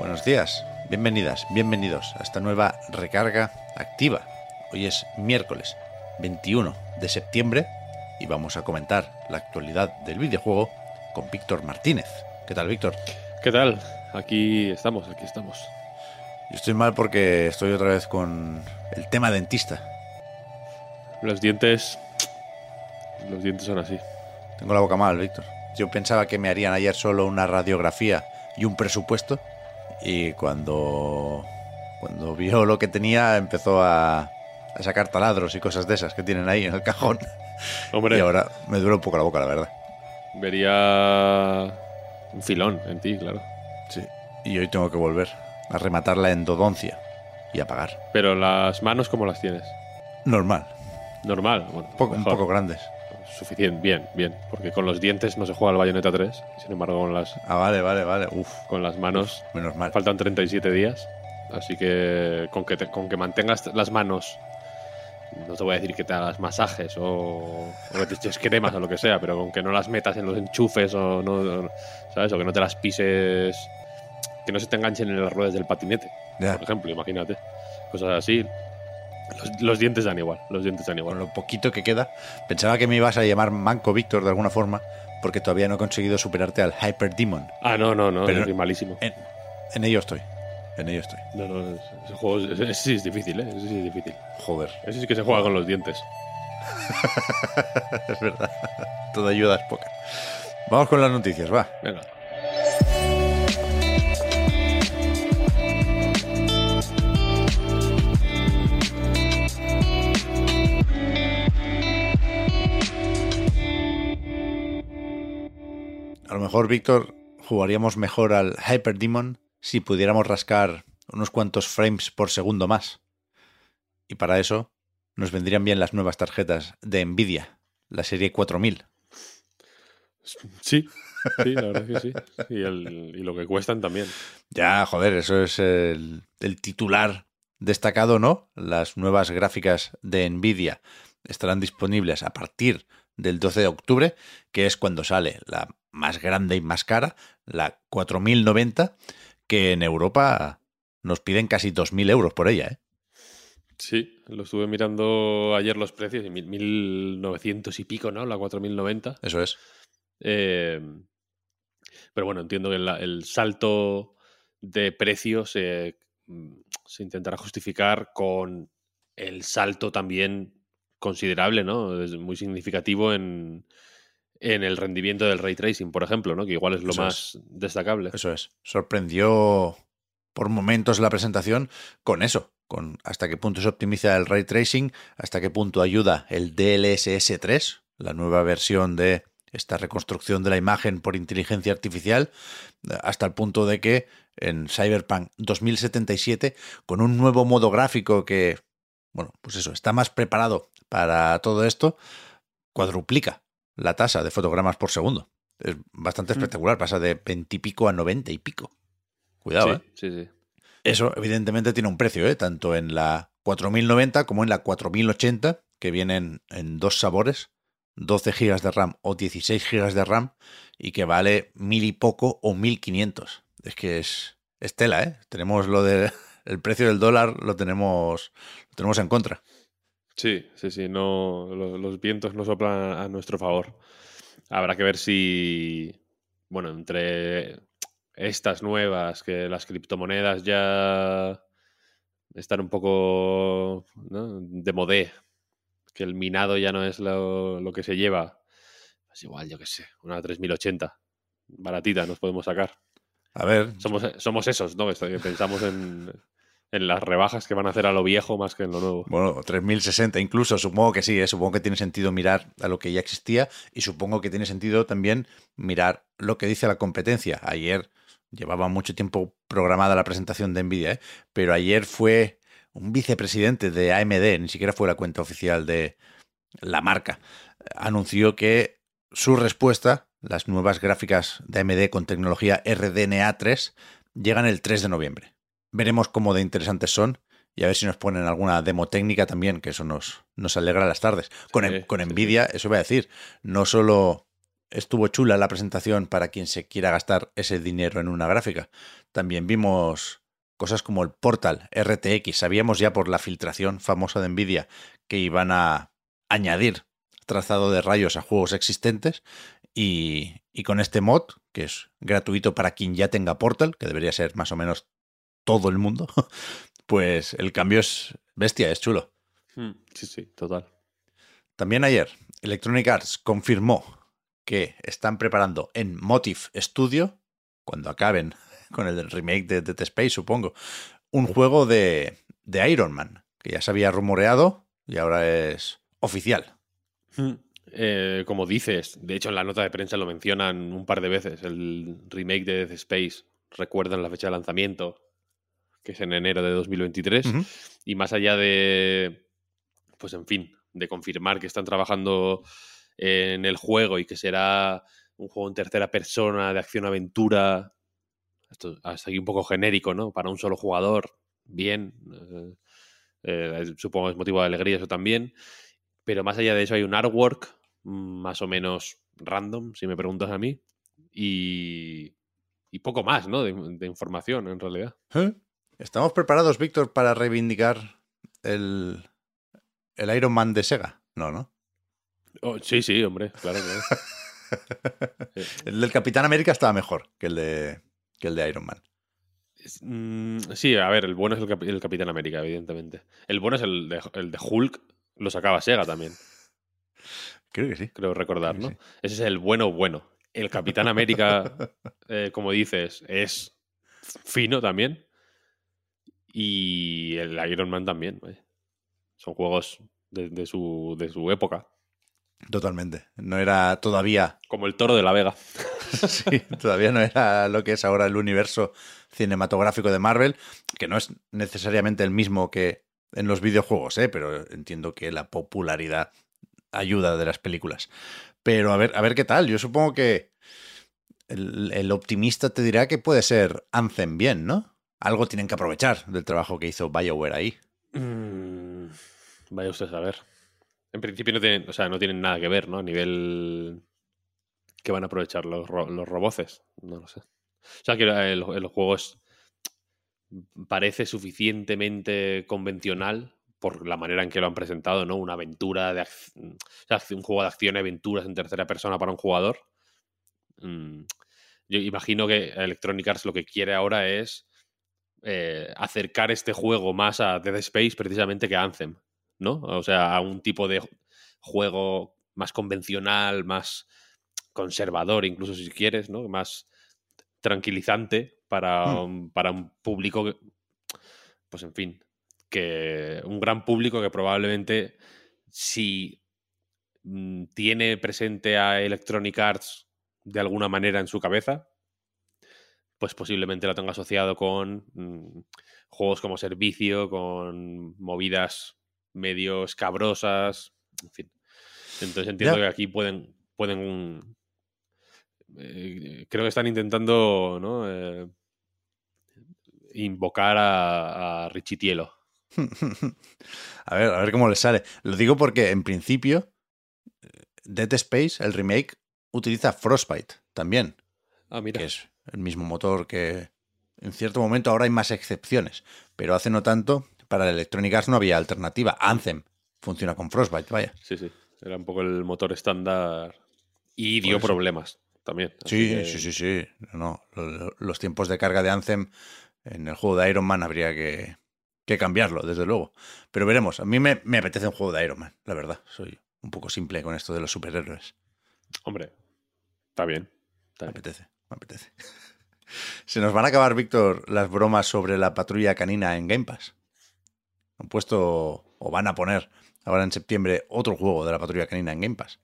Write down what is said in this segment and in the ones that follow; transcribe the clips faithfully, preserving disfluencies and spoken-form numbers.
Buenos días. Bienvenidas, bienvenidos a esta nueva recarga activa. Hoy es miércoles veintiuno de septiembre y vamos a comentar la actualidad del videojuego con Víctor Martínez. ¿Qué tal, Víctor? ¿Qué tal? Aquí estamos, aquí estamos. Yo estoy mal porque estoy otra vez con el tema dentista. Los dientes... Los dientes son así. Tengo la boca mal, Víctor. Yo pensaba que me harían ayer solo una radiografía y un presupuesto. Y cuando, cuando vio lo que tenía, empezó a, a sacar taladros y cosas de esas que tienen ahí en el cajón. Hombre. Y ahora me duele un poco la boca, la verdad. Vería un filón en ti, claro. Sí. Y hoy tengo que volver a rematar la endodoncia y a pagar. ¿Pero las manos cómo las tienes? Normal. Normal. Bueno, poco, un poco grandes. Suficiente, bien, bien. Porque con los dientes no se juega el Bayonetta tres. Sin embargo, con las... Ah, vale, vale, vale. Uf. Con las manos... Uf, menos mal. Faltan treinta y siete días. Así que con que, te, con que mantengas las manos... No te voy a decir que te hagas masajes o, o que te eches cremas o lo que sea, pero con que no las metas en los enchufes o no... ¿Sabes? O que no te las pises... Que no se te enganchen en las ruedas del patinete. Yeah. Por ejemplo, imagínate. Cosas así... Los, los dientes dan igual, los dientes dan igual. Con lo poquito que queda, pensaba que me ibas a llamar Manco Víctor de alguna forma, porque todavía no he conseguido superarte al Hyper Demon. Ah, no, no, no, pero es malísimo. En, en ello estoy, en ello estoy. No, no, ese juego es, es, sí es difícil, ¿eh? Ese sí es difícil. Joder. Ese sí que se juega con los dientes. Es verdad, toda ayuda es poca. Vamos con las noticias, va. Venga. A lo mejor, Víctor, jugaríamos mejor al Hyper Demon si pudiéramos rascar unos cuantos frames por segundo más. Y para eso nos vendrían bien las nuevas tarjetas de NVIDIA, la serie cuatro mil. Sí, sí, la verdad es que sí. Y, el, y lo que cuestan también. Ya, joder, eso es el, el titular destacado, ¿no? Las nuevas gráficas de NVIDIA estarán disponibles a partir del doce de octubre, que es cuando sale la más grande y más cara, la cuatro mil noventa, que en Europa nos piden casi dos mil euros por ella, ¿eh? Sí, lo estuve mirando ayer los precios, y mil novecientos y pico, ¿no? La cuatro mil noventa. Eso es. Eh, pero bueno, entiendo que la, el salto de precios eh, se intentará justificar con el salto también considerable, ¿no? Es muy significativo en... en el rendimiento del ray tracing, por ejemplo, ¿no? Que igual es lo Eso más es. destacable. Eso es. Sorprendió por momentos la presentación con eso, con hasta qué punto se optimiza el ray tracing, hasta qué punto ayuda el D L S S tres, la nueva versión de esta reconstrucción de la imagen por inteligencia artificial, hasta el punto de que en Cyberpunk dos mil setenta y siete, con un nuevo modo gráfico que, bueno, pues eso, está más preparado para todo esto, cuadruplica la tasa de fotogramas por segundo. Es bastante espectacular, pasa de veinte y pico a noventa y pico. Cuidado, sí, ¿eh? Sí, sí. Eso, evidentemente, tiene un precio, ¿eh? Tanto en la cuatro mil noventa como en la cuatro mil ochenta, que vienen en dos sabores, doce gigas de RAM o dieciséis gigas de RAM, y que vale mil y poco o mil quinientos. Es que es, es tela, ¿eh? Tenemos lo de... El precio del dólar lo tenemos, lo tenemos en contra. Sí, sí, sí. No, los, los vientos no soplan a nuestro favor. Habrá que ver si, bueno, entre estas nuevas, que las criptomonedas ya están un poco, ¿no?, de modé, que el minado ya no es lo, lo que se lleva. Es igual, yo qué sé, una tres mil ochenta. Baratita nos podemos sacar. A ver. Somos, somos esos, ¿no? Pensamos en... en las rebajas que van a hacer a lo viejo más que en lo nuevo. Bueno, tres mil sesenta incluso, supongo que sí, ¿eh? Supongo que tiene sentido mirar a lo que ya existía y supongo que tiene sentido también mirar lo que dice la competencia. Ayer llevaba mucho tiempo programada la presentación de NVIDIA, ¿eh? Pero ayer fue un vicepresidente de A M D, ni siquiera fue la cuenta oficial de la marca, anunció que su respuesta, las nuevas gráficas de A M D con tecnología R D N A tres, llegan el tres de noviembre. Veremos cómo de interesantes son y a ver si nos ponen alguna demo técnica también, que eso nos, nos alegra las tardes. Con, sí, con NVIDIA, sí, sí. Eso voy a decir, no solo estuvo chula la presentación para quien se quiera gastar ese dinero en una gráfica, también vimos cosas como el Portal R T X. Sabíamos ya por la filtración famosa de NVIDIA que iban a añadir trazado de rayos a juegos existentes y, y con este mod, que es gratuito para quien ya tenga Portal, que debería ser más o menos todo el mundo, pues el cambio es bestia, es chulo. Sí, sí, total. También ayer, Electronic Arts confirmó que están preparando en Motive Studio, cuando acaben con el remake de Dead Space, supongo, un juego de, de Iron Man, que ya se había rumoreado y ahora es oficial. Eh, como dices, de hecho en la nota de prensa lo mencionan un par de veces, el remake de Dead Space, recuerdan la fecha de lanzamiento, que es en enero de dos mil veintitrés, uh-huh. Y más allá de, pues en fin, de confirmar que están trabajando en el juego y que será un juego en tercera persona, de acción-aventura, esto hasta aquí un poco genérico, ¿no? Para un solo jugador, bien, eh, eh, supongo que es motivo de alegría eso también. Pero más allá de eso hay un artwork más o menos random, si me preguntas a mí, y, y poco más, ¿no? De, de información, en realidad. ¿Eh? ¿Estamos preparados, Víctor, para reivindicar el, el Iron Man de SEGA? No, ¿no? Oh, sí, sí, hombre, claro que es. El del Capitán América estaba mejor que el de, que el de Iron Man. Sí, a ver, el bueno es el, Cap- el Capitán América, evidentemente. El bueno es el de, el de Hulk. Lo sacaba SEGA también. Creo que sí. Creo recordar, Creo ¿no? Sí. Ese es el bueno bueno. El Capitán América, eh, como dices, es fino también. Y el Iron Man también. ¿Eh? Son juegos de, de, su, de su época. Totalmente. No era todavía... Como el Toro de la Vega. Sí, todavía no era lo que es ahora el universo cinematográfico de Marvel, que no es necesariamente el mismo que... en los videojuegos, ¿eh? Pero entiendo que la popularidad ayuda de las películas. Pero a ver, a ver qué tal. Yo supongo que el, el optimista te dirá que puede ser Anthem bien, ¿no? Algo tienen que aprovechar del trabajo que hizo BioWare ahí. Mm, vaya usted a ver. En principio no tienen, o sea, no tienen nada que ver, ¿no? A nivel que van a aprovechar los, ro- los roboces. No lo sé. O sea, que el, el juego es... parece suficientemente convencional por la manera en que lo han presentado, ¿no? Una aventura de ac- o sea, un juego de acción y aventuras en tercera persona para un jugador. Mm. Yo imagino que Electronic Arts lo que quiere ahora es eh, acercar este juego más a Dead Space precisamente que a Anthem, ¿no? O sea, a un tipo de juego más convencional, más conservador, incluso si quieres, ¿no? Más tranquilizante. Para, mm. un, para un público, que, pues en fin, que un gran público que probablemente si mmm, tiene presente a Electronic Arts de alguna manera en su cabeza, pues posiblemente lo tenga asociado con mmm, juegos como servicio, con movidas medio escabrosas, en fin. Entonces entiendo yeah. que aquí pueden... pueden un, eh, creo que están intentando, ¿no? Eh, invocar a, a Richitielo. A ver, a ver cómo les sale. Lo digo porque, en principio, Dead Space, el remake, utiliza Frostbite también. Ah, mira. Que es el mismo motor que en cierto momento ahora hay más excepciones. Pero hace no tanto, para Electronic Arts no había alternativa. Anthem funciona con Frostbite, vaya. Sí, sí. Era un poco el motor estándar y dio problemas también. Sí, que... sí, sí, sí. No, no. Los tiempos de carga de Anthem en el juego de Iron Man habría que, que cambiarlo, desde luego. Pero veremos. A mí me, me apetece un juego de Iron Man, la verdad. Soy un poco simple con esto de los superhéroes. Hombre, está bien. Está bien. Me apetece, me apetece. Se nos van a acabar, Víctor, las bromas sobre la patrulla canina en Game Pass. Han puesto, o van a poner ahora en septiembre, otro juego de la patrulla canina en Game Pass.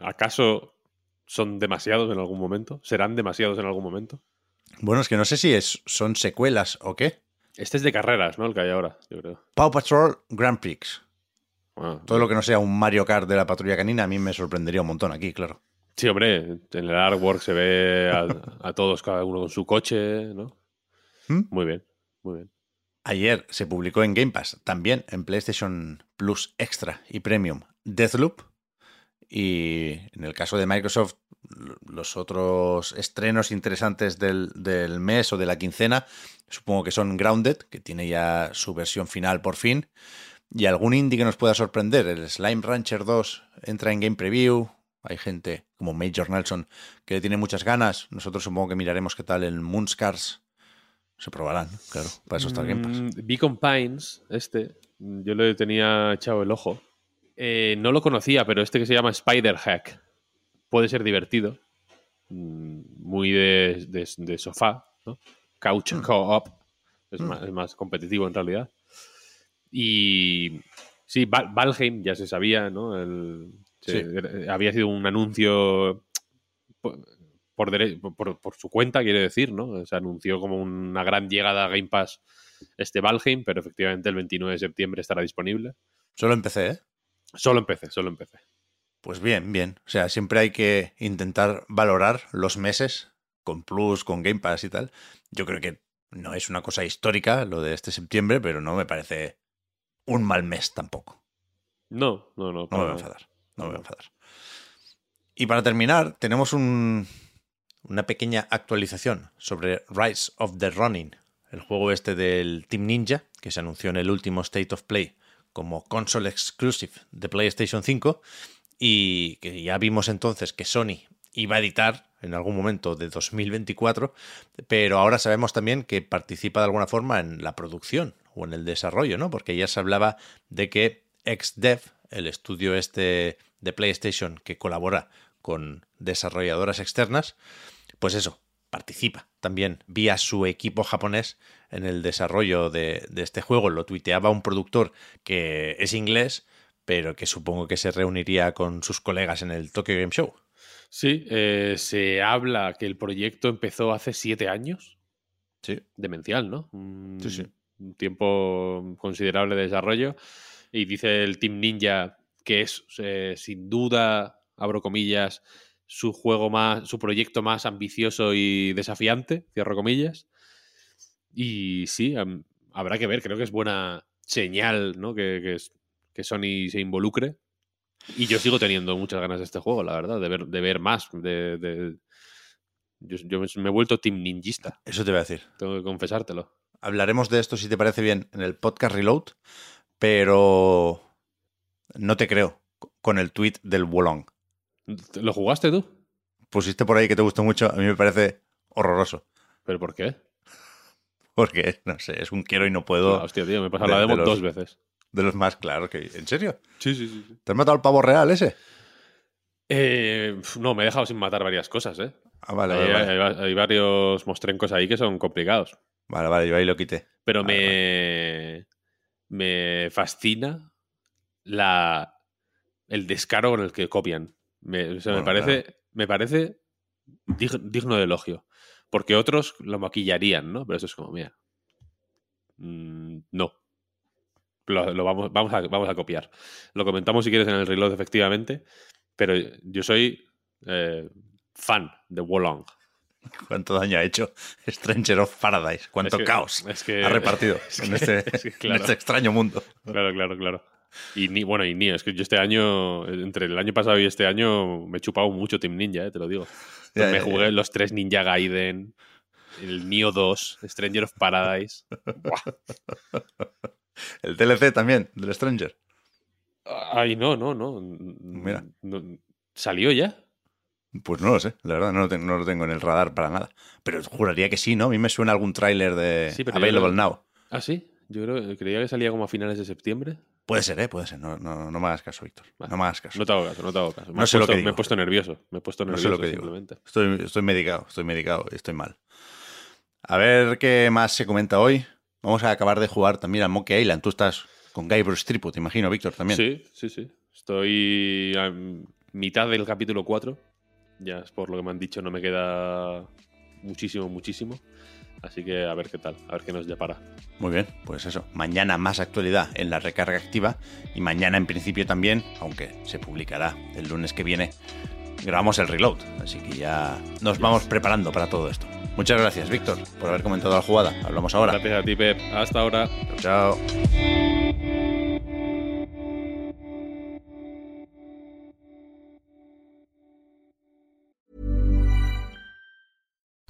¿Acaso son demasiados en algún momento? ¿Serán demasiados en algún momento? Bueno, es que no sé si es, son secuelas o qué. Este es de carreras, ¿no? El que hay ahora, yo creo. Paw Patrol Grand Prix. Ah, todo lo que no sea un Mario Kart de la patrulla canina a mí me sorprendería un montón aquí, claro. Sí, hombre, en el artwork se ve a, a todos, cada uno con su coche, ¿no? ¿Mm? Muy bien, muy bien. Ayer se publicó en Game Pass, también en PlayStation Plus Extra y Premium, Deathloop. Y en el caso de Microsoft, los otros estrenos interesantes del, del mes o de la quincena, supongo que son Grounded, que tiene ya su versión final por fin, y algún indie que nos pueda sorprender. El Slime Rancher dos entra en Game Preview. Hay gente como Major Nelson que le tiene muchas ganas. Nosotros supongo que miraremos qué tal el Moonscars. Se probarán, claro, para eso está el Game Pass. Beacon Pines, este, yo le tenía echado el ojo. Eh, no lo conocía, pero este que se llama Spider Hack puede ser divertido, muy de, de, de sofá, ¿no? Couch co-op, es, mm. es más competitivo en realidad. Y sí, Val- Valheim ya se sabía, ¿no? El, se, sí. Había sido un anuncio por, por, dere- por, por su cuenta, quiere decir, ¿no? Se anunció como una gran llegada a Game Pass este Valheim, pero efectivamente el veintinueve de septiembre estará disponible. Solo empecé, ¿eh? Solo empecé, solo empecé. Pues bien, bien. O sea, siempre hay que intentar valorar los meses con Plus, con Game Pass y tal. Yo creo que no es una cosa histórica lo de este septiembre, pero no me parece un mal mes tampoco. No, no, no. No me voy a enfadar, no me voy a enfadar. Y para terminar, tenemos un, una pequeña actualización sobre Rise of the Ronin, el juego este del Team Ninja, que se anunció en el último State of Play como console exclusive de PlayStation cinco, y que ya vimos entonces que Sony iba a editar en algún momento de dos mil veinticuatro, pero ahora sabemos también que participa de alguna forma en la producción o en el desarrollo, ¿no? Porque ya se hablaba de que X-Dev, el estudio este de PlayStation que colabora con desarrolladoras externas, pues eso, participa también vía su equipo japonés en el desarrollo de, de este juego. Lo tuiteaba un productor que es inglés, pero que supongo que se reuniría con sus colegas en el Tokyo Game Show. Sí, eh, se habla que el proyecto empezó hace siete años. Sí. Demencial, ¿no? Un, sí, sí. Un tiempo considerable de desarrollo. Y dice el Team Ninja que es, eh, sin duda, abro comillas, su juego más, su proyecto más ambicioso y desafiante, cierro comillas. Y sí, um, habrá que ver, creo que es buena señal, ¿no? Que, que, es, que Sony se involucre. Y yo sigo teniendo muchas ganas de este juego, la verdad, de ver, de ver más. De, de... Yo, yo me he vuelto Team Ninjista. Eso te voy a decir. Tengo que confesártelo. Hablaremos de esto, si te parece bien, en el podcast Reload, pero no te creo con el tweet del Wolong. ¿Lo jugaste tú? Pusiste por ahí que te gustó mucho. A mí me parece horroroso. ¿Pero por qué? Porque, no sé, es un quiero y no puedo. Ah, hostia, tío, me he pasado de, la demo de los, dos veces. De los más claros que... ¿En serio? Sí, sí, sí. ¿Te has matado el pavo real ese? Eh, no, me he dejado sin matar varias cosas, ¿eh? Ah, vale, vale, hay, vale. Hay, hay varios mostrencos ahí que son complicados. Vale, vale, yo ahí lo quité. Pero vale, me... Vale. Me fascina la... el descaro con el que copian. Me, o sea, bueno, me parece, claro. me parece dig, digno de elogio. Porque otros lo maquillarían, ¿no? Pero eso es como, mira. Mmm, no. Lo, lo vamos, vamos, a, vamos a copiar. Lo comentamos si quieres en el reload, efectivamente. Pero yo soy eh, fan de Wolong. ¿Cuánto daño ha hecho Stranger of Paradise? ¿Cuánto es que, caos es que, ha repartido es que, en, este, es que, claro. en este extraño mundo? Claro, claro, claro. Y ni, bueno, y ni, es que yo este año, entre el año pasado y este año, me he chupado mucho Team Ninja, eh, te lo digo. Ya, me jugué ya, ya. los tres Ninja Gaiden, el Nioh dos, Stranger of Paradise. ¡Buah! El D L C también, del Stranger. Ay, no, no, no. Mira. No, ¿salió ya? Pues no lo sé, la verdad, no lo, tengo, no lo tengo en el radar para nada. Pero juraría que sí, ¿no? A mí me suena algún tráiler de sí, Available no... Now. ¿Ah, sí? Yo creo, creía que salía como a finales de septiembre. Puede ser, ¿eh? Puede ser. No, no, no me hagas caso, Víctor. Vale. No me hagas caso. No te hago caso, no te hago caso. Me, no sé puesto, lo que digo. me he puesto nervioso. Me he puesto nervioso no sé lo que digo. Estoy, estoy medicado, estoy medicado y estoy mal. A ver qué más se comenta hoy. Vamos a acabar de jugar también a Monkey Island. Tú estás con Guybrush Threepwood, te imagino, Víctor, también. Sí, sí, sí. Estoy a mitad del capítulo cuatro. Ya, por lo que me han dicho, no me queda muchísimo, muchísimo. Así que a ver qué tal, a ver qué nos depara. Muy bien, pues eso. Mañana más actualidad en la recarga activa. Y mañana, en principio, también, aunque se publicará el lunes que viene, grabamos el reload. Así que ya nos vamos preparando para todo esto. Muchas gracias, Víctor, por haber comentado la jugada. Hablamos ahora. Gracias a ti, Pep. Hasta ahora. Chao.